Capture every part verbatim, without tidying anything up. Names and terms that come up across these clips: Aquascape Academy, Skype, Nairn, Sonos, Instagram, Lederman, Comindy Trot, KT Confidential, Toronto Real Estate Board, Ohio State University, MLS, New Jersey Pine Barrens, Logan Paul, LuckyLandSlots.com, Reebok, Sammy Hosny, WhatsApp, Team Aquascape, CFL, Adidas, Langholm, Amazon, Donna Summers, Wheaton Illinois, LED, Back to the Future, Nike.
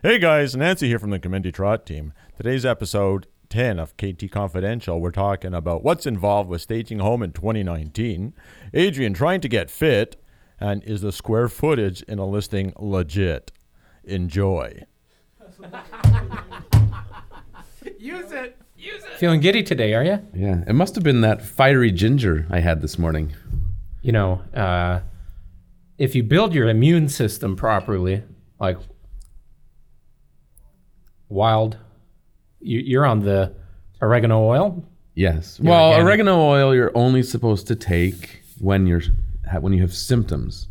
Hey guys, Nancy here from the Comindy Trot team. Today's episode ten of K T Confidential, we're talking about what's involved with staging home in twenty nineteen, Adrian trying to get fit, and is the square footage in a listing legit? Enjoy. Use it! Use it! Feeling giddy today, are you? Yeah, it must have been that fiery ginger I had this morning. You know, uh, if you build your immune system properly, like... Wild, you're on the oregano oil? Yes. You're well, oregano oil you're only supposed to take when you're when you have symptoms.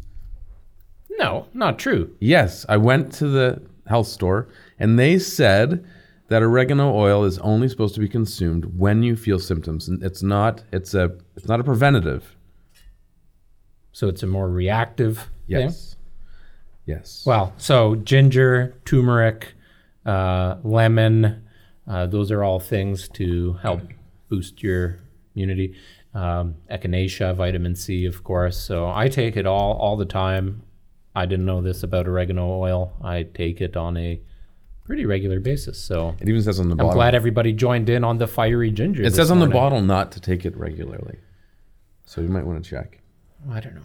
No, not true. Yes, I went to the health store and they said that oregano oil is only supposed to be consumed when you feel symptoms, and it's not it's a it's not a preventative. So it's a more reactive yes. thing? Yes. Well, so ginger, turmeric, Uh, lemon, uh, those are all things to help boost your immunity. Um, echinacea, vitamin C, of course. So I take it all, all the time. I didn't know this about oregano oil. I take it on a pretty regular basis. So it even says on the bottle. I'm glad everybody joined in on the fiery ginger. It says on the bottle not to take it regularly. So you might want to check. I don't know.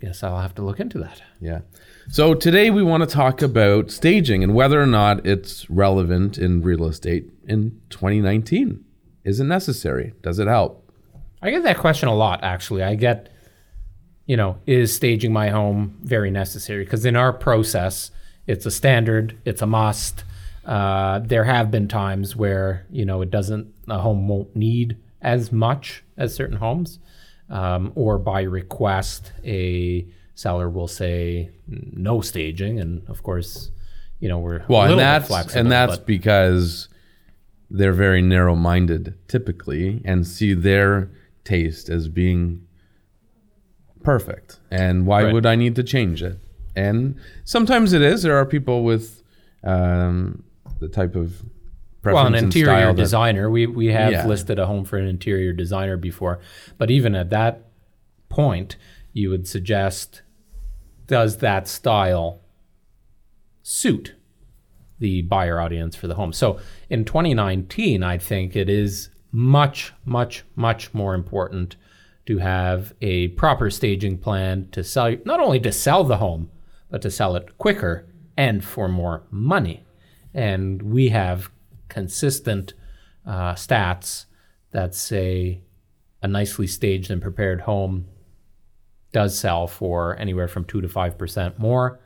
Guess I'll have to look into that. Yeah. So today we want to talk about staging and whether or not it's relevant in real estate in twenty nineteen. Is it necessary? Does it help? I get that question a lot, actually. I get, you know, is staging my home very necessary? Because in our process, it's a standard, it's a must. Uh, there have been times where, you know, it doesn't, a home won't need as much as certain homes. Um, or by request, a seller will say no staging, and of course, you know we're well, a little and that's, bit flexible. And that's but. because they're very narrow-minded typically, and see their taste as being perfect. And why right. would I need to change it? And sometimes it is. There are people with um, the type of well, an interior designer. That, we we have yeah. listed a home for an interior designer before, but even at that point, you would suggest, does that style suit the buyer audience for the home? So in twenty nineteen, I think it is much, much, much more important to have a proper staging plan to sell, not only to sell the home, but to sell it quicker and for more money. And we have consistent uh, stats that say a nicely staged and prepared home does sell for anywhere from two to five percent more.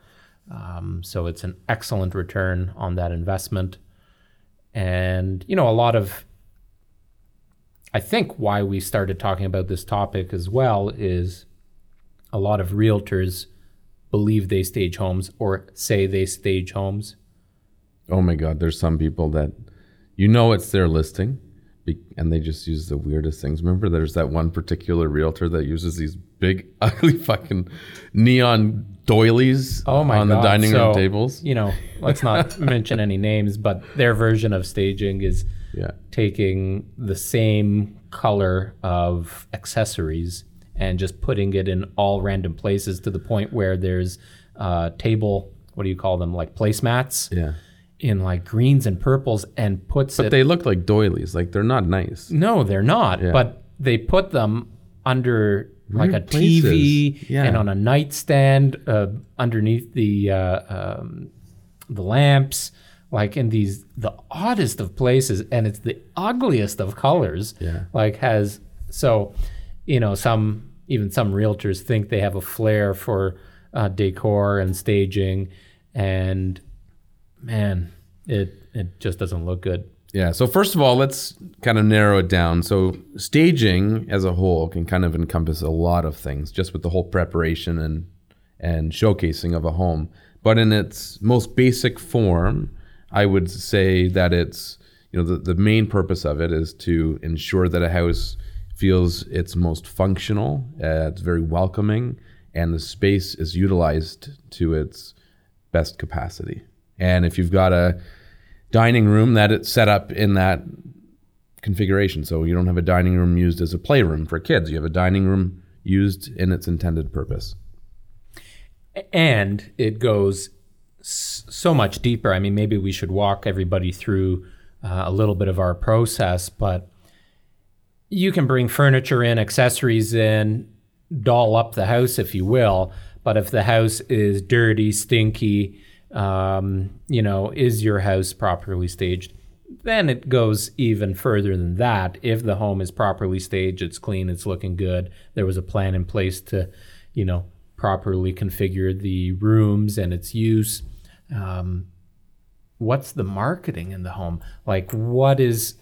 Um, so it's an excellent return on that investment. And, you know, a lot of, I think why we started talking about this topic as well is a lot of realtors believe they stage homes or say they stage homes. Oh my God, there's some people that, you know, it's their listing and they just use the weirdest things. Remember, there's that one particular realtor that uses these big, ugly fucking neon doilies oh my on God. the dining so, room tables. You know, let's not mention any names, but their version of staging is yeah. taking the same color of accessories and just putting it in all random places to the point where there's uh, table, what do you call them, like placemats? Yeah. in like greens and purples and puts but it... But they look like doilies. Like they're not nice. No, they're not. Yeah. But they put them under Weird like a places. T V yeah. and on a nightstand uh, underneath the uh, um, the lamps, like in these, the oddest of places. And it's the ugliest of colors. Yeah. Like has... So, you know, some, even some realtors think they have a flair for uh, decor and staging and... Man, it it just doesn't look good. Yeah. So first of all, let's kind of narrow it down. So staging as a whole can kind of encompass a lot of things, just with the whole preparation and and showcasing of a home. But in its most basic form, I would say that it's, you know, the, the main purpose of it is to ensure that a house feels its most functional, uh, it's very welcoming, and the space is utilized to its best capacity. And if you've got a dining room that it's set up in that configuration, so you don't have a dining room used as a playroom for kids, you have a dining room used in its intended purpose. And it goes s- so much deeper. I mean, maybe we should walk everybody through uh, a little bit of our process, but you can bring furniture in, accessories in, doll up the house, if you will. But if the house is dirty, stinky, um, you know, is your house properly staged? Then it goes even further than that. If the home is properly staged, it's clean, it's looking good, there was a plan in place to, you know, properly configure the rooms and its use. Um, what's the marketing in the home? Like, what is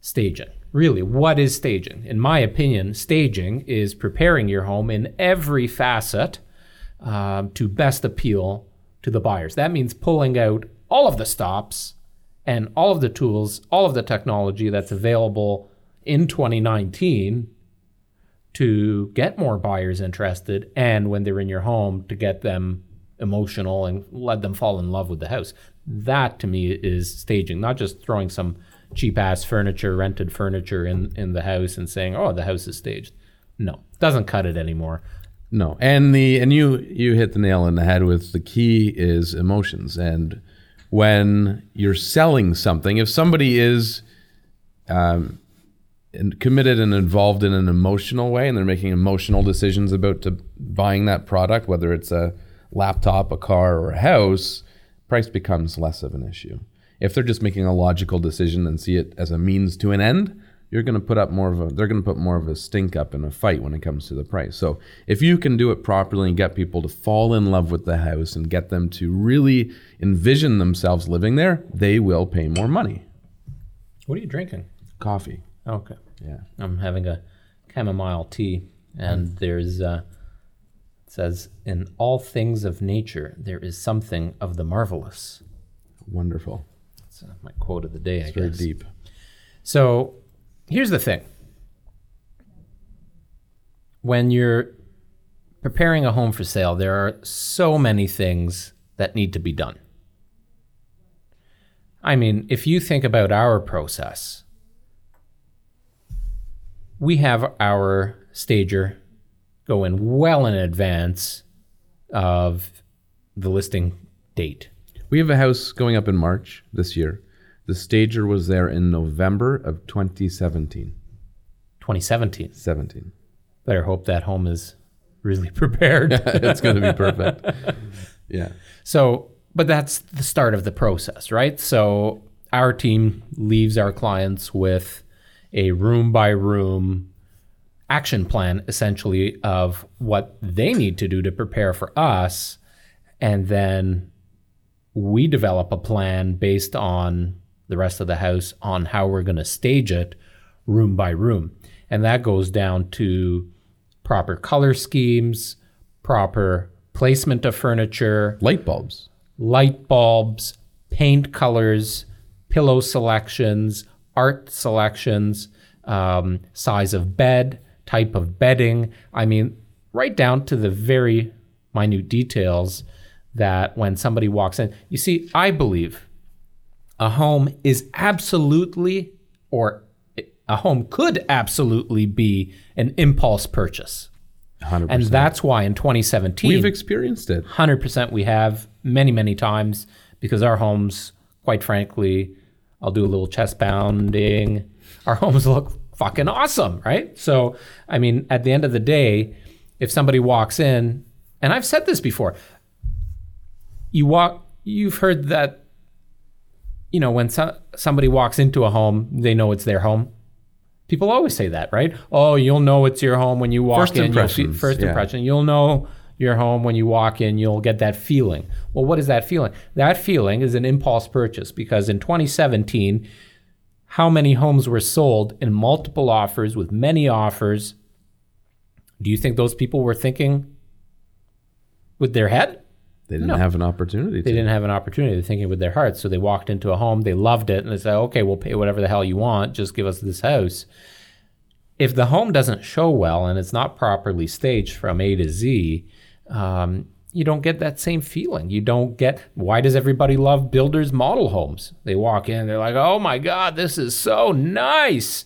staging? Really, what is staging? In my opinion, staging is preparing your home in every facet uh, to best appeal to the buyers. That means pulling out all of the stops and all of the tools, all of the technology that's available in twenty nineteen to get more buyers interested, and when they're in your home, to get them emotional and let them fall in love with the house. That, to me, is staging, not just throwing some cheap-ass furniture, rented furniture in, in the house and saying, oh, the house is staged. No, doesn't cut it anymore. No, and the and you you hit the nail on the head with the key is emotions. And when you're selling something, if somebody is um, committed and involved in an emotional way and they're making emotional decisions about to buying that product, whether it's a laptop, a car, or a house, price becomes less of an issue. If they're just making a logical decision and see it as a means to an end, you're going to put up more of a, they're going to put more of a stink up in a fight when it comes to the price. So if you can do it properly and get people to fall in love with the house and get them to really envision themselves living there, they will pay more money. What are you drinking? Coffee. Okay. Yeah. I'm having a chamomile tea, and mm. there's, uh, it says, in all things of nature, there is something of the marvelous. Wonderful. That's my quote of the day, it's I guess. It's very deep. So here's the thing. When you're preparing a home for sale, there are so many things that need to be done. I mean, if you think about our process, we have our stager go in well in advance of the listing date. We have a house going up in March this year. The stager was there in November of twenty seventeen. twenty seventeen? seventeen. Better hope that home is really prepared. It's going to be perfect. Yeah. So, but that's the start of the process, right? So our team leaves our clients with a room by room action plan, essentially, of what they need to do to prepare for us. And then we develop a plan based on the rest of the house on how we're going to stage it room by room. And that goes down to proper color schemes, proper placement of furniture, light bulbs, light bulbs, paint colors, pillow selections, art selections, um, size of bed, type of bedding. I mean, right down to the very minute details that when somebody walks in, you see, I believe a home is absolutely, or a home could absolutely be an impulse purchase. one hundred percent. And that's why in twenty seventeen, we've experienced it. one hundred percent we have many, many times, because our homes, quite frankly, I'll do a little chest pounding, our homes look fucking awesome, right? So, I mean, at the end of the day, if somebody walks in, and I've said this before, You walk, you've heard that, you know, when so, somebody walks into a home, they know it's their home. People always say that, right? Oh, you'll know it's your home when you walk first in. Impressions. You'll see, first yeah. impression. You'll know your home when you walk in. You'll get that feeling. Well, what is that feeling? That feeling is an impulse purchase, because in twenty seventeen, how many homes were sold in multiple offers with many offers? Do you think those people were thinking with their head? They didn't no. have an opportunity to. They didn't have an opportunity. They're thinking with their hearts. So they walked into a home, they loved it, and they said, okay, we'll pay whatever the hell you want, just give us this house. If the home doesn't show well and it's not properly staged from A to Z, um, you don't get that same feeling. You don't get, why does everybody love builders' model homes? They walk in, they're like, oh my God, this is so nice.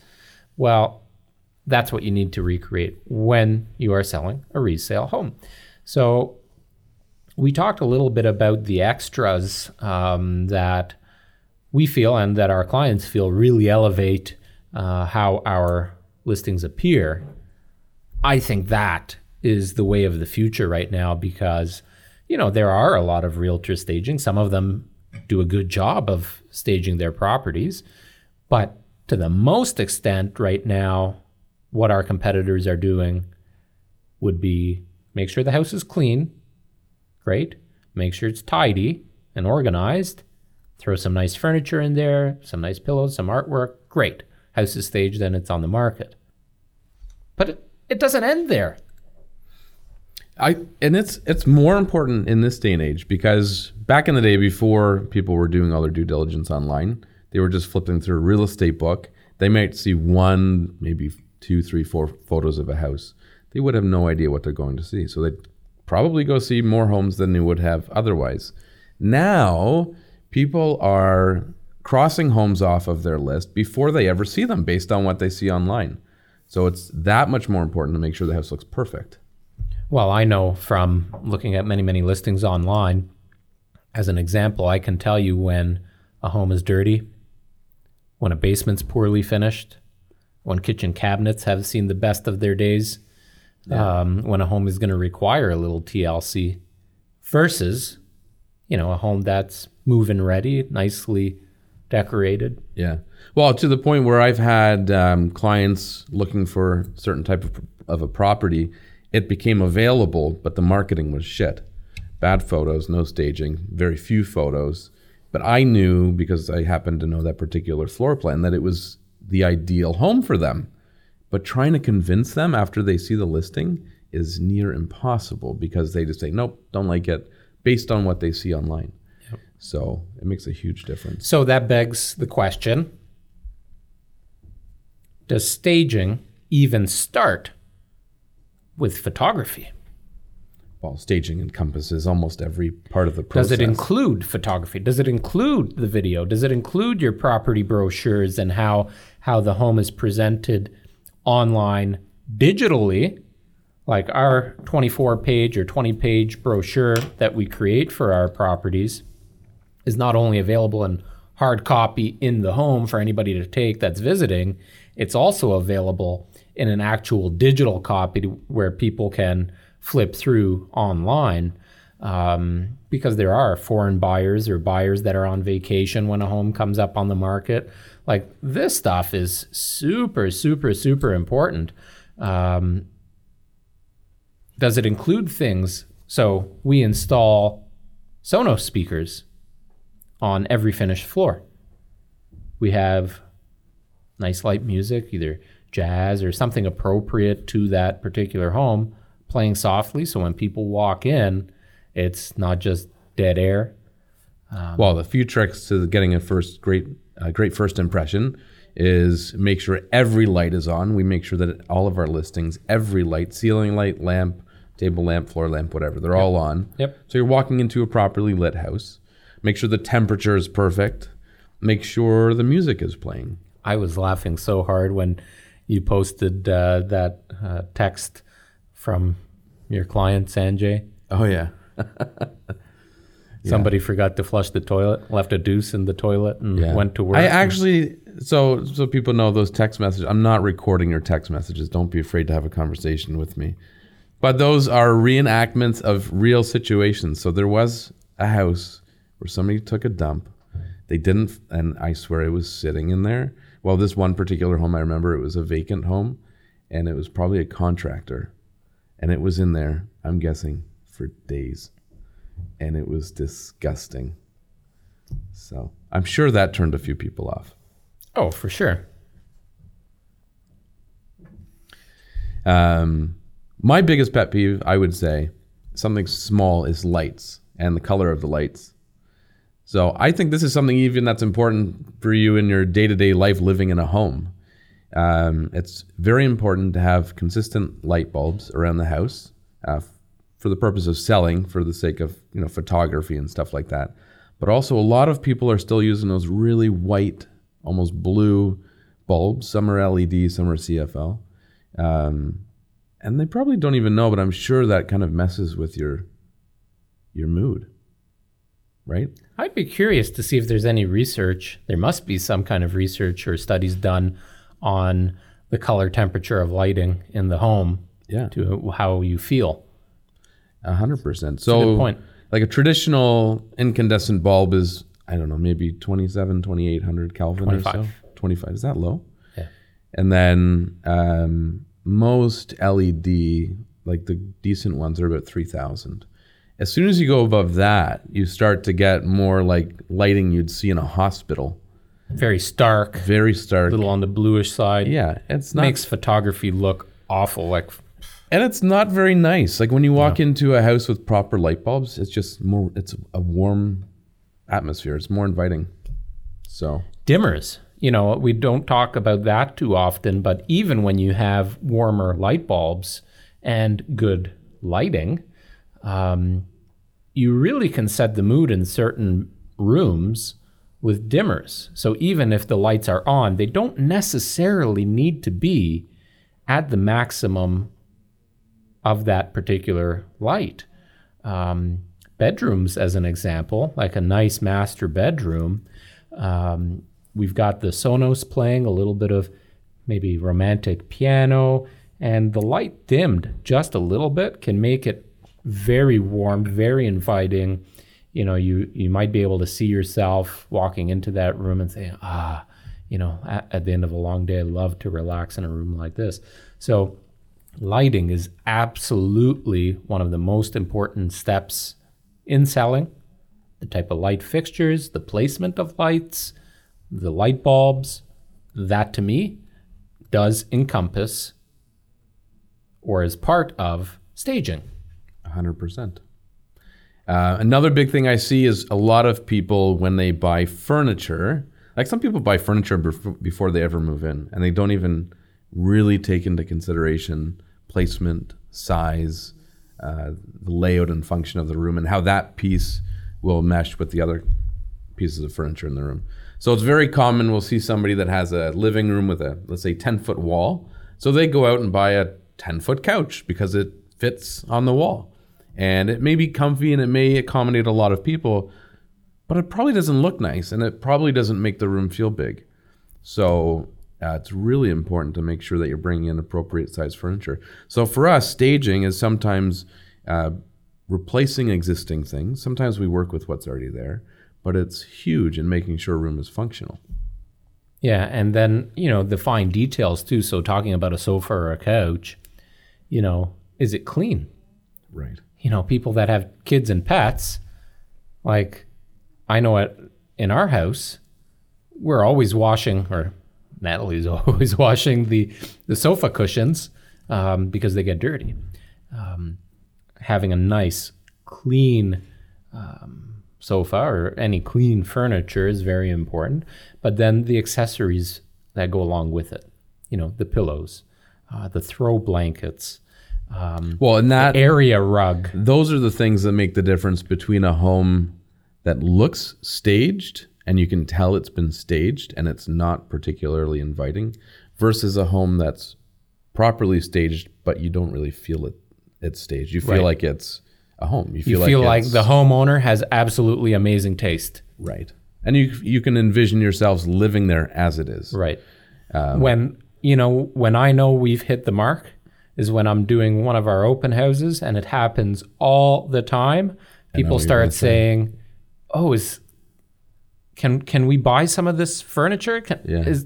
Well, that's what you need to recreate when you are selling a resale home. So we talked a little bit about the extras um, that we feel and that our clients feel really elevate uh, how our listings appear. I think that is the way of the future right now because, you know, there are a lot of realtor staging. Some of them do a good job of staging their properties, but to the most extent right now, what our competitors are doing would be make sure the house is clean, great, make sure it's tidy and organized, throw some nice furniture in there, some nice pillows, some artwork, great. House is staged and it's on the market. But it, it doesn't end there. I and it's it's more important in this day and age because back in the day before people were doing all their due diligence online, they were just flipping through a real estate book. They might see one, maybe two, three, four photos of a house. They would have no idea what they're going to see. So they'd probably go see more homes than they would have otherwise. Now, people are crossing homes off of their list before they ever see them based on what they see online. So it's that much more important to make sure the house looks perfect. Well, I know from looking at many, many listings online, as an example, I can tell you when a home is dirty, when a basement's poorly finished, when kitchen cabinets have seen the best of their days, yeah. um, when a home is going to require a little T L C versus, you know, a home that's move-in ready, nicely decorated. Yeah. Well, to the point where I've had um, clients looking for a certain type of, of a property, it became available, but the marketing was shit. Bad photos, no staging, very few photos. But I knew, because I happened to know that particular floor plan, that it was the ideal home for them. But trying to convince them after they see the listing is near impossible because they just say, nope, don't like it, based on what they see online. Yep. So it makes a huge difference. So that begs the question, does staging even start with photography? Well, staging encompasses almost every part of the process. Does it include photography? Does it include the video? Does it include your property brochures and how how the home is presented online digitally? Like our twenty-four page or twenty page brochure that we create for our properties is not only available in hard copy in the home for anybody to take that's visiting, it's also available in an actual digital copy where people can flip through online um, because there are foreign buyers or buyers that are on vacation when a home comes up on the market. Like this stuff is super, super, super important. Um, does it include things? So we install Sonos speakers on every finished floor. We have nice light music, either jazz or something appropriate to that particular home, playing softly, so when people walk in, it's not just dead air. Um, well, the few tricks to getting a first great, a great first impression is make sure every light is on. We make sure that all of our listings, every light, ceiling light, lamp, table lamp, floor lamp, whatever, they're yep. all on. Yep. So you're walking into a properly lit house. Make sure the temperature is perfect. Make sure the music is playing. I was laughing so hard when you posted uh, that uh, text from your client, Sanjay. Oh, yeah. Somebody yeah. forgot to flush the toilet, left a deuce in the toilet and yeah. went to work. I actually, so so people know those text messages, I'm not recording your text messages. Don't be afraid to have a conversation with me. But those are reenactments of real situations. So there was a house where somebody took a dump. They didn't, and I swear it was sitting in there. Well, this one particular home, I remember it was a vacant home, and it was probably a contractor. And it was in there, I'm guessing, for days. And it was disgusting. So I'm sure that turned a few people off. Oh, for sure. Um, my biggest pet peeve, I would say, something small is lights and the color of the lights. So I think this is something even that's important for you in your day-to-day life living in a home. Um, it's very important to have consistent light bulbs around the house uh, f- for the purpose of selling, for the sake of, you know, photography and stuff like that. But also a lot of people are still using those really white, almost blue bulbs. Some are L E D, some are C F L. Um, and they probably don't even know, but I'm sure that kind of messes with your your mood, right? I'd be curious to see if there's any research. There must be some kind of research or studies done on the color temperature of lighting in the home yeah. to how you feel. A hundred percent. So, good point. Like a traditional incandescent bulb is, I don't know, maybe twenty-seven, twenty-eight hundred Kelvin twenty-five or so. twenty-five. Is that low? Yeah. And then um, most L E D, like the decent ones, are about three thousand. As soon as you go above that, you start to get more like lighting you'd see in a hospital. Very stark. Very stark. A little on the bluish side. Yeah. It's not, makes photography look awful. Like, and it's not very nice. Like when you walk yeah. into a house with proper light bulbs, it's just more, it's a warm atmosphere. It's more inviting. So dimmers, you know, we don't talk about that too often, but even when you have warmer light bulbs and good lighting, um, you really can set the mood in certain rooms with dimmers. So even if the lights are on, they don't necessarily need to be at the maximum of that particular light. Um, bedrooms, as an example, like a nice master bedroom, um, we've got the Sonos playing, a little bit of maybe romantic piano, and the light dimmed just a little bit can make it very warm, very inviting. You know, you, you might be able to see yourself walking into that room and saying, ah, you know, at, at the end of a long day, I love to relax in a room like this. So lighting is absolutely one of the most important steps in selling. The type of light fixtures, the placement of lights, the light bulbs, that to me does encompass or is part of staging. one hundred percent. Uh, another big thing I see is a lot of people when they buy furniture, like some people buy furniture bef- before they ever move in, and they don't even really take into consideration placement, size, uh, the layout and function of the room, and how that piece will mesh with the other pieces of furniture in the room. So it's very common we'll see somebody that has a living room with a, let's say, ten-foot wall. So they go out and buy a ten-foot couch because it fits on the wall. And it may be comfy and it may accommodate a lot of people, but it probably doesn't look nice and it probably doesn't make the room feel big. So uh, it's really important to make sure that you're bringing in appropriate size furniture. So for us, staging is sometimes uh, replacing existing things. Sometimes we work with what's already there, but it's huge in making sure a room is functional. Yeah, and then, you know, the fine details too. So talking about a sofa or a couch, you know, is it clean? Right. You know, people that have kids and pets, like I know at in our house, we're always washing, or Natalie's always washing the, the sofa cushions um, because they get dirty. Um, having a nice, clean um, sofa or any clean furniture is very important. But then the accessories that go along with it, you know, the pillows, uh, the throw blankets. Um, well, and that area rug. Those are the things that make the difference between a home that looks staged and you can tell it's been staged and it's not particularly inviting versus a home that's properly staged, but you don't really feel it. It's staged. You feel right. like it's a home. You feel, you feel like, like the homeowner has absolutely amazing taste. Right. And you you can envision yourselves living there as it is. Right. Um, when, you know, when I know we've hit the mark, is when I'm doing one of our open houses, and it happens all the time. People start saying, "Oh, is can can we buy some of this furniture? Can, yeah. is,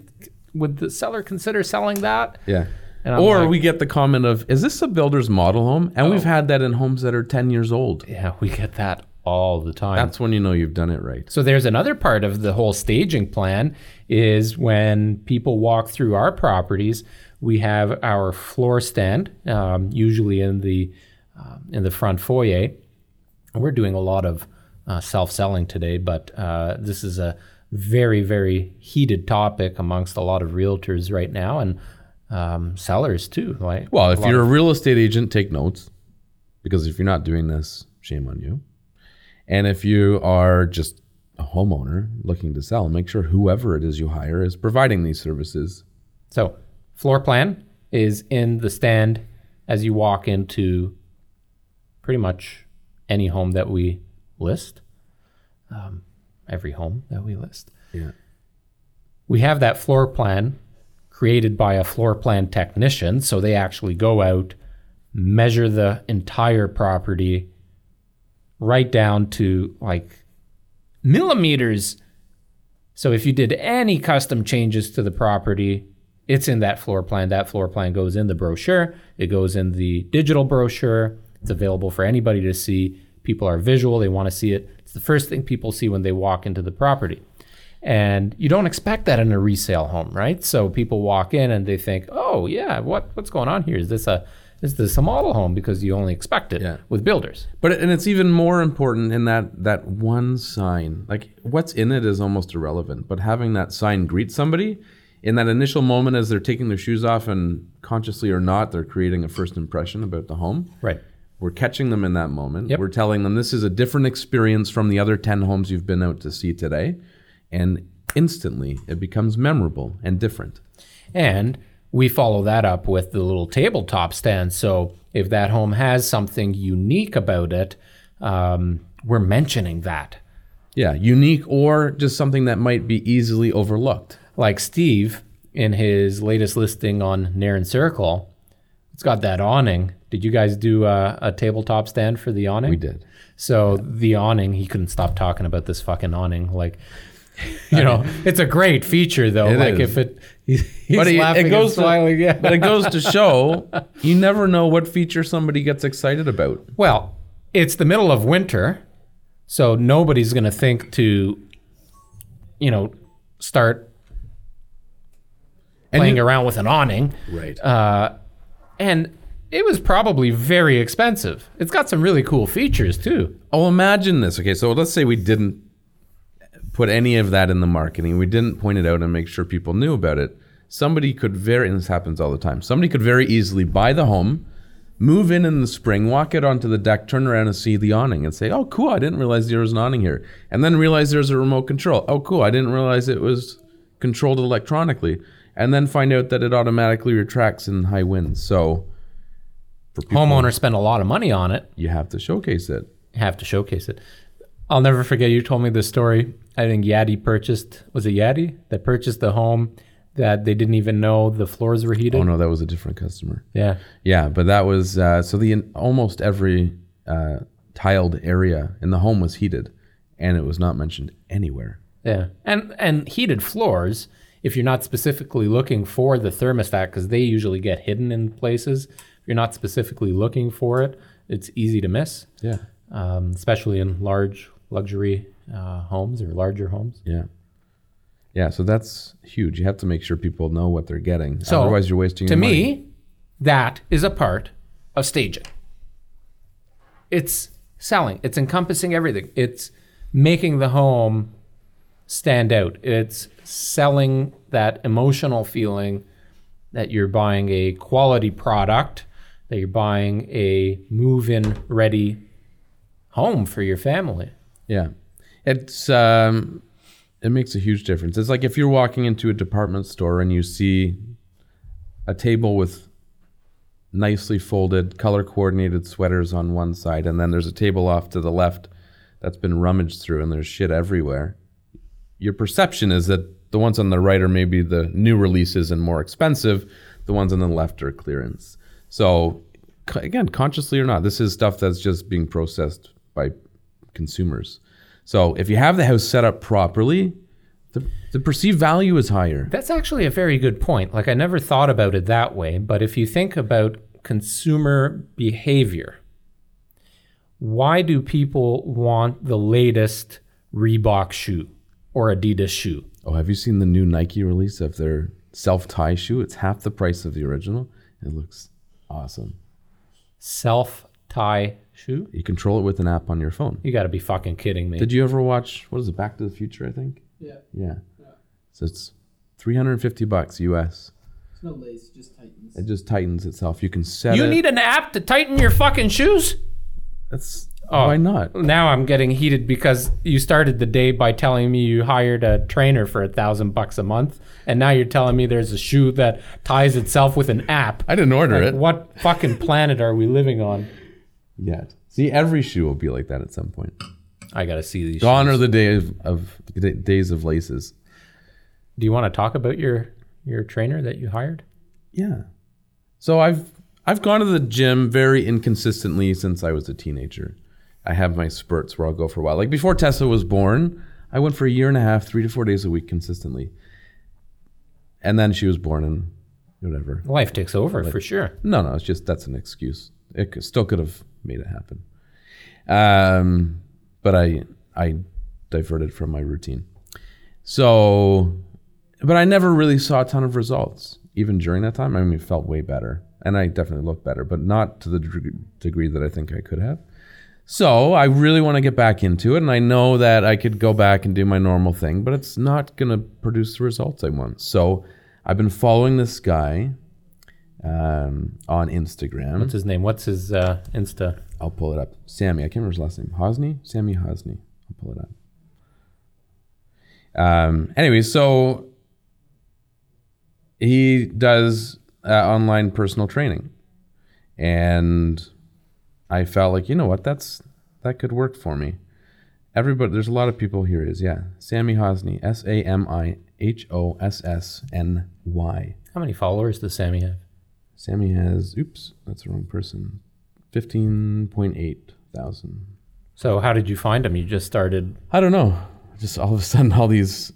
would the seller consider selling that?" Yeah. Or like, we get the comment of, "Is this a builder's model home?" And oh. we've had that in homes that are ten years old. Yeah, we get that all the time. That's when you know you've done it right. So there's another part of the whole staging plan is when people walk through our properties. We have our floor stand, um, usually in the uh, in the front foyer. We're doing a lot of uh, self-selling today, but uh, this is a very, very heated topic amongst a lot of realtors right now and um, sellers too. Like, well, if you're a real estate agent, take notes, because if you're not doing this, shame on you. And if you are just a homeowner looking to sell, make sure whoever it is you hire is providing these services. So. Floor plan is in the stand as you walk into pretty much any home that we list, um, every home that we list. Yeah. We have that floor plan created by a floor plan technician. So they actually go out, measure the entire property right down to like millimeters. So if you did any custom changes to the property, it's in that floor plan. That floor plan goes in the brochure. It goes in the digital brochure. It's available for anybody to see. People are visual. They want to see it. It's the first thing people see when they walk into the property. And you don't expect that in a resale home, right? So people walk in and they think, oh, yeah, what what's going on here? Is this a is this a model home? Because you only expect it yeah. with builders. But and it's even more important in that that one sign. Like what's in it is almost irrelevant. But having that sign greet somebody in that initial moment as they're taking their shoes off and consciously or not, they're creating a first impression about the home. Right. We're catching them in that moment. Yep. We're telling them this is a different experience from the other ten homes you've been out to see today. And instantly it becomes memorable and different. And we follow that up with the little tabletop stand. So if that home has something unique about it, um, we're mentioning that. Yeah, unique or just something that might be easily overlooked. Like Steve in his latest listing on Nairn Circle, it's got that awning. Did you guys do a, a tabletop stand for the awning? We did. So yeah. The awning, he couldn't stop talking about this fucking awning. Like... You know, it's a great feature though. It like is. if it, he's but laughing it goes and smiling. To, yeah. But it goes to show you never know what feature somebody gets excited about. Well, it's the middle of winter, so nobody's going to think to, you know, start and playing you, around with an awning. Right. Uh, and it was probably very expensive. It's got some really cool features too. Oh, imagine this. Okay, so let's say we didn't put any of that in the marketing. We didn't point it out and make sure people knew about it. Somebody could very, and this happens all the time, somebody could very easily buy the home, move in in the spring, walk out onto the deck, turn around and see the awning and say, oh, cool, I didn't realize there was an awning here. And then realize there's a remote control. Oh, cool, I didn't realize it was controlled electronically. And then find out that it automatically retracts in high winds. So for people, homeowners spend a lot of money on it. You have to showcase it. You have to showcase it. I'll never forget, you told me this story. I think Yadi purchased, was it Yadi that purchased the home that they didn't even know the floors were heated? Oh no, that was a different customer. Yeah. Yeah, but that was, uh, so the in, almost every uh, tiled area in the home was heated and it was not mentioned anywhere. Yeah, and and heated floors, if you're not specifically looking for the thermostat, because they usually get hidden in places, if you're not specifically looking for it, it's easy to miss. Yeah. Um, especially in large luxury uh, homes or larger homes. Yeah. Yeah, so that's huge. You have to make sure people know what they're getting. So otherwise you're wasting your money. To me, that is a part of staging. It's selling. It's encompassing everything. It's making the home stand out. It's selling that emotional feeling that you're buying a quality product, that you're buying a move-in ready home for your family. Yeah. It's um, it makes a huge difference. It's like if you're walking into a department store and you see a table with nicely folded, color-coordinated sweaters on one side, and then there's a table off to the left that's been rummaged through and there's shit everywhere. Your perception is that the ones on the right are maybe the new releases and more expensive. The ones on the left are clearance. So again, consciously or not, this is stuff that's just being processed by consumers. So if you have the house set up properly, the, the perceived value is higher. That's actually a very good point. Like I never thought about it that way, but if you think about consumer behavior, why do people want the latest Reebok shoe or Adidas shoe? Oh, have you seen the new Nike release of their self-tie shoe? It's half the price of the original. It looks awesome. Self-tie shoe? You control it with an app on your phone. You got to be fucking kidding me. Did you ever watch, what is it, Back to the Future, I think? Yeah. Yeah. yeah. So it's three hundred fifty bucks U S. It's no lace, it just tightens. It just tightens itself. You can set You it. need an app to tighten your fucking shoes? That's, oh, why not? Now I'm getting heated because you started the day by telling me you hired a trainer for a thousand bucks a month. And now you're telling me there's a shoe that ties itself with an app. I didn't order like, it. What fucking planet are we living on? Yet. See, every shoe will be like that at some point. I gotta see these. Gone shoes. Are the days of, of days of laces. Do you want to talk about your your trainer that you hired? Yeah. So I've I've gone to the gym very inconsistently since I was a teenager. I have my spurts where I'll go for a while. Like before Tessa was born, I went for a year and a half, three to four days a week consistently. And then she was born and whatever. Life takes over, like, for sure. No, no, it's just that's an excuse. It still could have made it happen. Um, but I I diverted from my routine. So, but I never really saw a ton of results. Even during that time, I mean, it felt way better. And I definitely looked better, but not to the degree that I think I could have. So I really want to get back into it, and I know that I could go back and do my normal thing, but it's not going to produce the results I want. So I've been following this guy um, on Instagram. What's his name? What's his uh, Insta? I'll pull it up. Sammy. I can't remember his last name. Hosny? Sammy Hosny. I'll pull it up. Um, anyway, so he does uh, online personal training, and I felt like, you know what, that's that could work for me. Everybody, there's a lot of people here. Is yeah, Sammy Hosny, S A M I H O S S N Y. How many followers does Sammy have? Sammy has, oops, that's the wrong person. Fifteen point eight thousand. So how did you find him? You just started? I don't know. Just all of a sudden, all these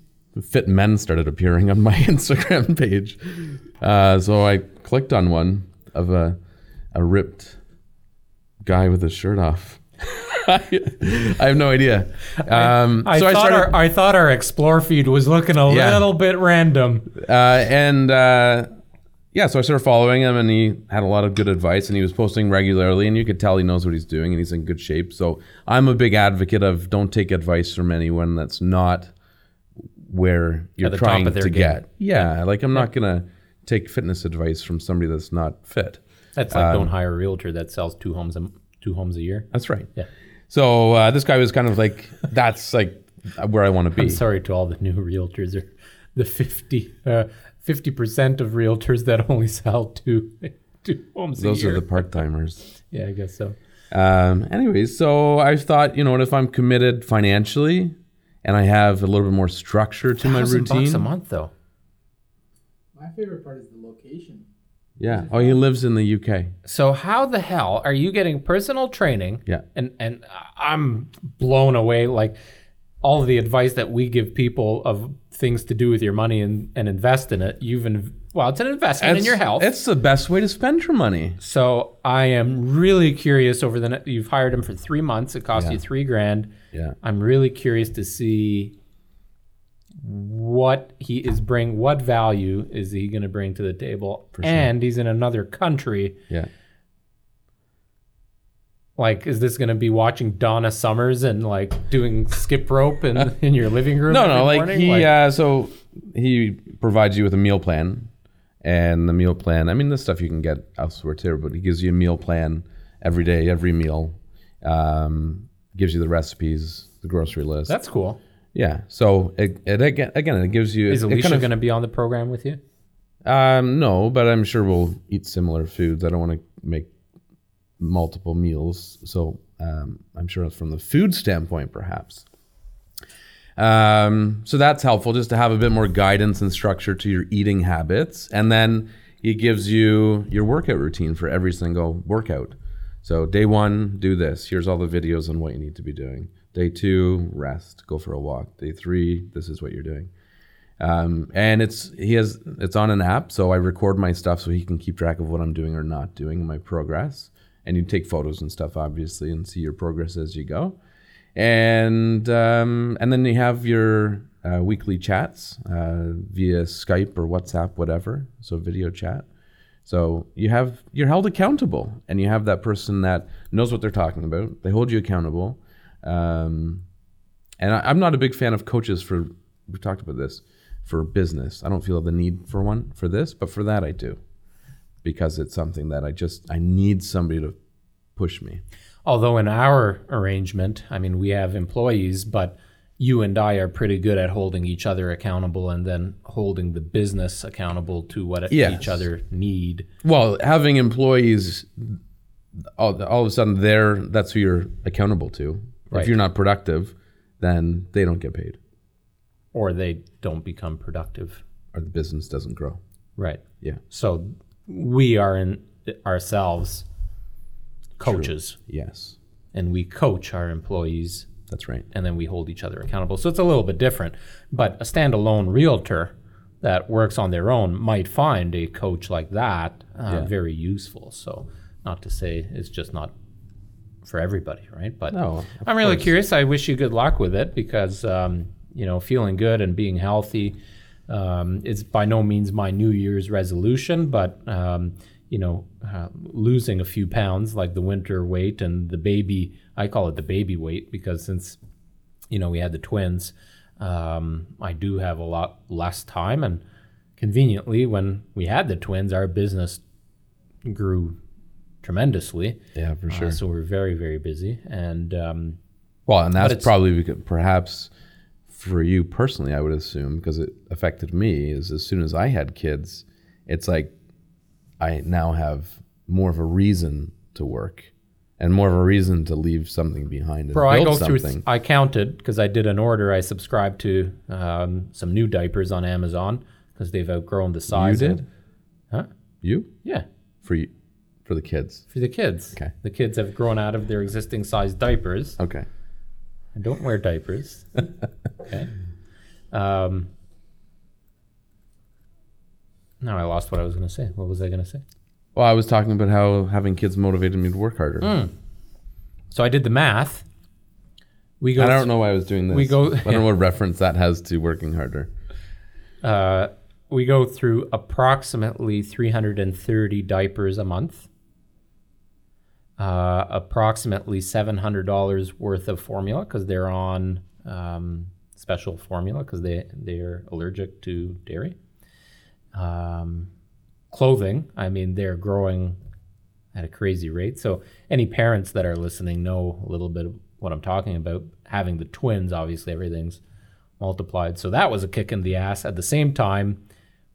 fit men started appearing on my Instagram page. Uh, so I clicked on one of a a ripped guy with his shirt off. I have no idea. Um, I, I, so thought I, started, our, I thought our explore feed was looking a yeah. little bit random. Uh, and uh, yeah, so I started following him, and he had a lot of good advice, and he was posting regularly, and you could tell he knows what he's doing, and he's in good shape. So I'm a big advocate of don't take advice from anyone that's not where you're trying to game. get. Yeah, like I'm not going to take fitness advice from somebody that's not fit. That's like um, don't hire a realtor that sells two homes a, two homes a year. That's right. Yeah. So uh, this guy was kind of like, that's like where I want to be. I'm sorry to all the new realtors, or the fifty uh, fifty percent of realtors that only sell two two homes Those a year. Those are the part timers. Yeah, I guess so. Um, anyways, so I thought, you know what, if I'm committed financially and I have a little bit more structure to my routine. Thousand bucks a month though. My favorite part is the location. Yeah. Oh, he lives in the U K. So how the hell are you getting personal training? Yeah. And and I'm blown away. Like all of the advice that we give people of things to do with your money and, and invest in it. You've inv- well, it's an investment it's, in your health. It's the best way to spend your money. So I am really curious. Over the ne- you've hired him for three months. It cost yeah. you three grand. Yeah. I'm really curious to see what he is bring, what value is he going to bring to the table? For sure. And he's in another country. Yeah. Like, is this going to be watching Donna Summers and like doing skip rope in, in your living room? No, no. Like morning? he, like, uh, so he provides you with a meal plan, and the meal plan. I mean, this stuff you can get elsewhere too, but he gives you a meal plan every day, every meal. Um, gives you the recipes, the grocery list. That's cool. Yeah, so it, it again, again, it gives you... Is Alicia kind of, going to be on the program with you? Um, no, but I'm sure we'll eat similar foods. I don't want to make multiple meals, so um, I'm sure from the food standpoint, perhaps. Um, so that's helpful, just to have a bit more guidance and structure to your eating habits. And then it gives you your workout routine for every single workout. So day one, do this. Here's all the videos on what you need to be doing. Day two, rest, go for a walk. Day three, this is what you're doing. Um, and it's he has it's on an app, so I record my stuff so he can keep track of what I'm doing or not doing, my progress. And you take photos and stuff, obviously, and see your progress as you go. And um, and then you have your uh, weekly chats uh, via Skype or WhatsApp, whatever, so video chat. So you have, you're held accountable, and you have that person that knows what they're talking about. They hold you accountable. Um, and I, I'm not a big fan of coaches for, we talked about this, for business. I don't feel the need for one for this, but for that I do, because it's something that I just, I need somebody to push me. Although in our arrangement, I mean, we have employees, but you and I are pretty good at holding each other accountable and then holding the business accountable to what yes. each other need. Well, having employees all, all of a sudden they're, that's who you're accountable to. Right. If you're not productive, then they don't get paid. Or they don't become productive. Or the business doesn't grow. Right. Yeah. So we are in ourselves coaches. True. Yes. And we coach our employees. That's right. And then we hold each other accountable. So it's a little bit different. But a standalone realtor that works on their own might find a coach like that uh, yeah. very useful. So not to say it's just not for everybody, right? But no, I'm really course. curious. I wish you good luck with it because, um, you know, feeling good and being healthy um, is by no means my New Year's resolution, but, um, you know, uh, losing a few pounds like the winter weight and the baby, I call it the baby weight because since, you know, we had the twins, um, I do have a lot less time. And conveniently, when we had the twins, our business grew tremendously. Yeah, for sure. Uh, so we're very, very busy. And um, well, and that's probably because perhaps for you personally, I would assume, because it affected me, is as soon as I had kids, it's like I now have more of a reason to work and more of a reason to leave something behind. And Bro, build I go something. through, I counted because I did an order. I subscribed to um, some new diapers on Amazon because they've outgrown the size. You did? And, huh? You? Yeah. For you. For the kids. For the kids. Okay. The kids have grown out of their existing size diapers. Okay. I don't wear diapers. Okay. Um, now I lost what I was going to say. What was I going to say? Well, I was talking about how having kids motivated me to work harder. Mm. So I did the math. We go. I don't know why I was doing this. We go, I don't know what reference that has to working harder. Uh, we go through approximately three hundred thirty diapers a month. Uh, approximately seven hundred dollars worth of formula because they're on um, special formula because they, they're allergic to dairy. Um, clothing, I mean, they're growing at a crazy rate. So any parents that are listening know a little bit of what I'm talking about. Having the twins, obviously, everything's multiplied. So that was a kick in the ass. At the same time,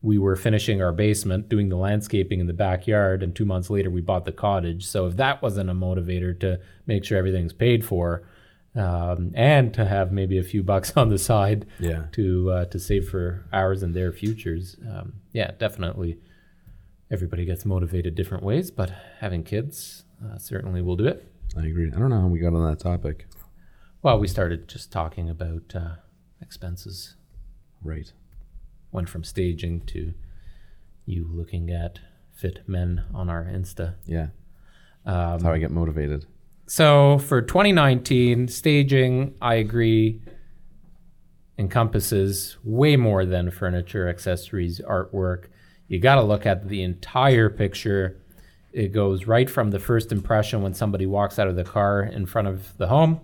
we were finishing our basement, doing the landscaping in the backyard, and two months later we bought the cottage. So if that wasn't a motivator to make sure everything's paid for, um, and to have maybe a few bucks on the side yeah. to uh, to save for ours and their futures, um, yeah, definitely everybody gets motivated different ways, but having kids uh, certainly will do it. I agree. I don't know how we got on that topic. Well, we started just talking about uh, expenses. Right. Went from staging to you looking at fit men on our Insta. Yeah, um, that's how I get motivated. So for twenty nineteen, staging, I agree, encompasses way more than furniture, accessories, artwork. You got to look at the entire picture. It goes right from the first impression when somebody walks out of the car in front of the home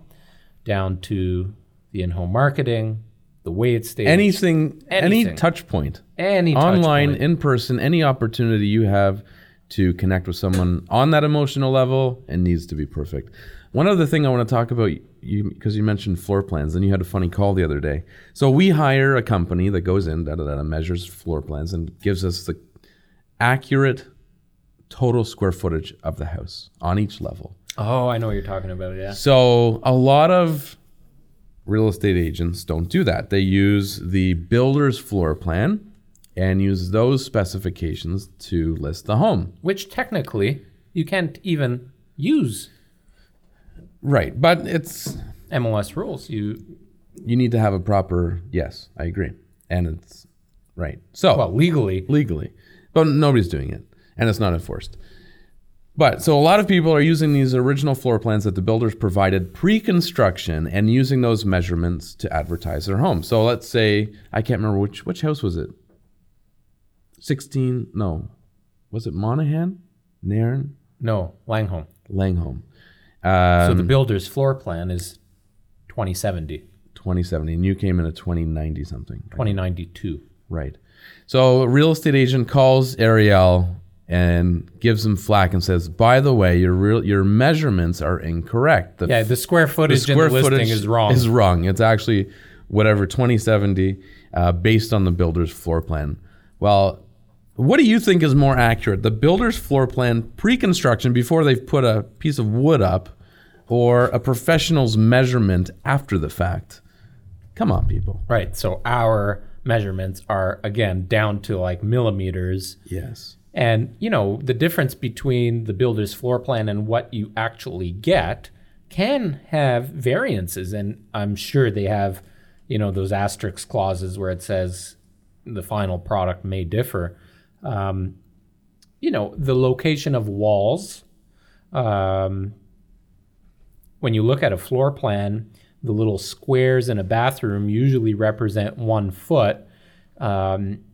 down to the in-home marketing, the way it's staged. Anything, anything, any touch point. Any touch Online, point. In person, any opportunity you have to connect with someone on that emotional level, it needs to be perfect. One other thing I want to talk about, you because you mentioned floor plans, and you had a funny call the other day. So we hire a company that goes in, da da da, measures floor plans, and gives us the accurate total square footage of the house on each level. Oh, I know what you're talking about, yeah. So a lot of real estate agents don't do that. They use the builder's floor plan and use those specifications to list the home. Which technically you can't even use. Right, but it's M L S rules. You you need to have a proper, yes, I agree. And it's right. So well, legally. Legally. But nobody's doing it. And it's not enforced. But so a lot of people are using these original floor plans that the builders provided pre-construction and using those measurements to advertise their home. So let's say, I can't remember which which house was it? sixteen, no. Was it Monaghan? Nairn? No, Langholm. Langholm. Um, so the builder's floor plan is twenty seventy. twenty seventy, and you came in at twenty ninety something. Right? twenty ninety-two. Right. So a real estate agent calls Ariel and gives them flack and says, by the way, your real, your measurements are incorrect. The yeah, the square footage the square in the listing is wrong. is wrong. It's actually whatever, twenty seventy, uh, based on the builder's floor plan. Well, What do you think is more accurate? The builder's floor plan pre-construction before they've put a piece of wood up, or a professional's measurement after the fact? Come on, people. Right. So our measurements are, again, down to like millimeters. Yes. And, you know, the difference between the builder's floor plan and what you actually get can have variances. And I'm sure they have, you know, those asterisk clauses where it says the final product may differ. Um, you know, the location of walls. Um, when you look at a floor plan, the little squares in a bathroom usually represent one foot. Um,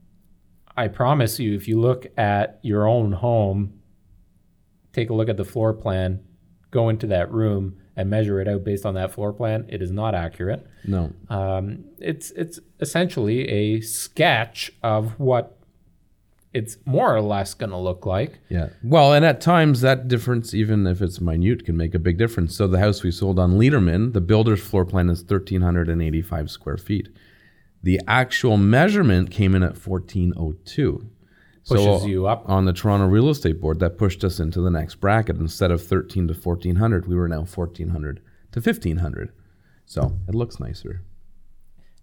I promise you, if you look at your own home, take a look at the floor plan, go into that room and measure it out based on that floor plan, it is not accurate. No. Um, it's it's essentially a sketch of what it's more or less going to look like. Yeah. Well, and at times that difference, even if it's minute, can make a big difference. So the house we sold on Lederman, the builder's floor plan is one thousand three hundred eighty-five square feet. The actual measurement came in at fourteen oh two. Pushes so you up. On the Toronto Real Estate Board, that pushed us into the next bracket. Instead of thirteen to fourteen hundred, we were now fourteen hundred to fifteen hundred. So it looks nicer.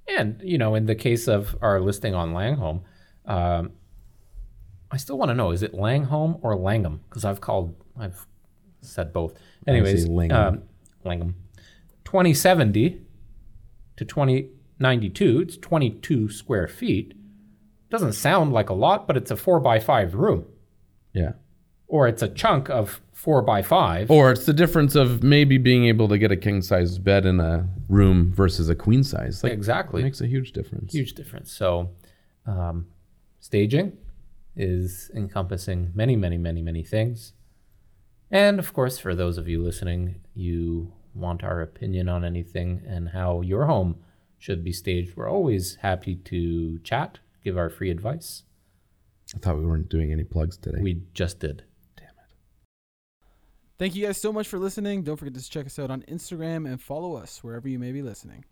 And, you know, in the case of our listing on Langholm, um, I still want to know, is it Langholm or Langham? Because I've called, I've said both. Anyways, Langham. Um, Langham. twenty seventy to twenty ninety-two, it's twenty-two square feet. Doesn't sound like a lot, but it's a four by five room. Yeah. Or it's a chunk of four by five. Or it's the difference of maybe being able to get a king size bed in a room versus a queen size. Like, exactly. It makes a huge difference. Huge difference. So um, staging is encompassing many, many, many, many things. And of course, for those of you listening, you want our opinion on anything and how your home should be staged. We're always happy to chat, give our free advice. I thought we weren't doing any plugs today. We just did. Damn it. Thank you guys so much for listening. Don't forget to check us out on Instagram and follow us wherever you may be listening.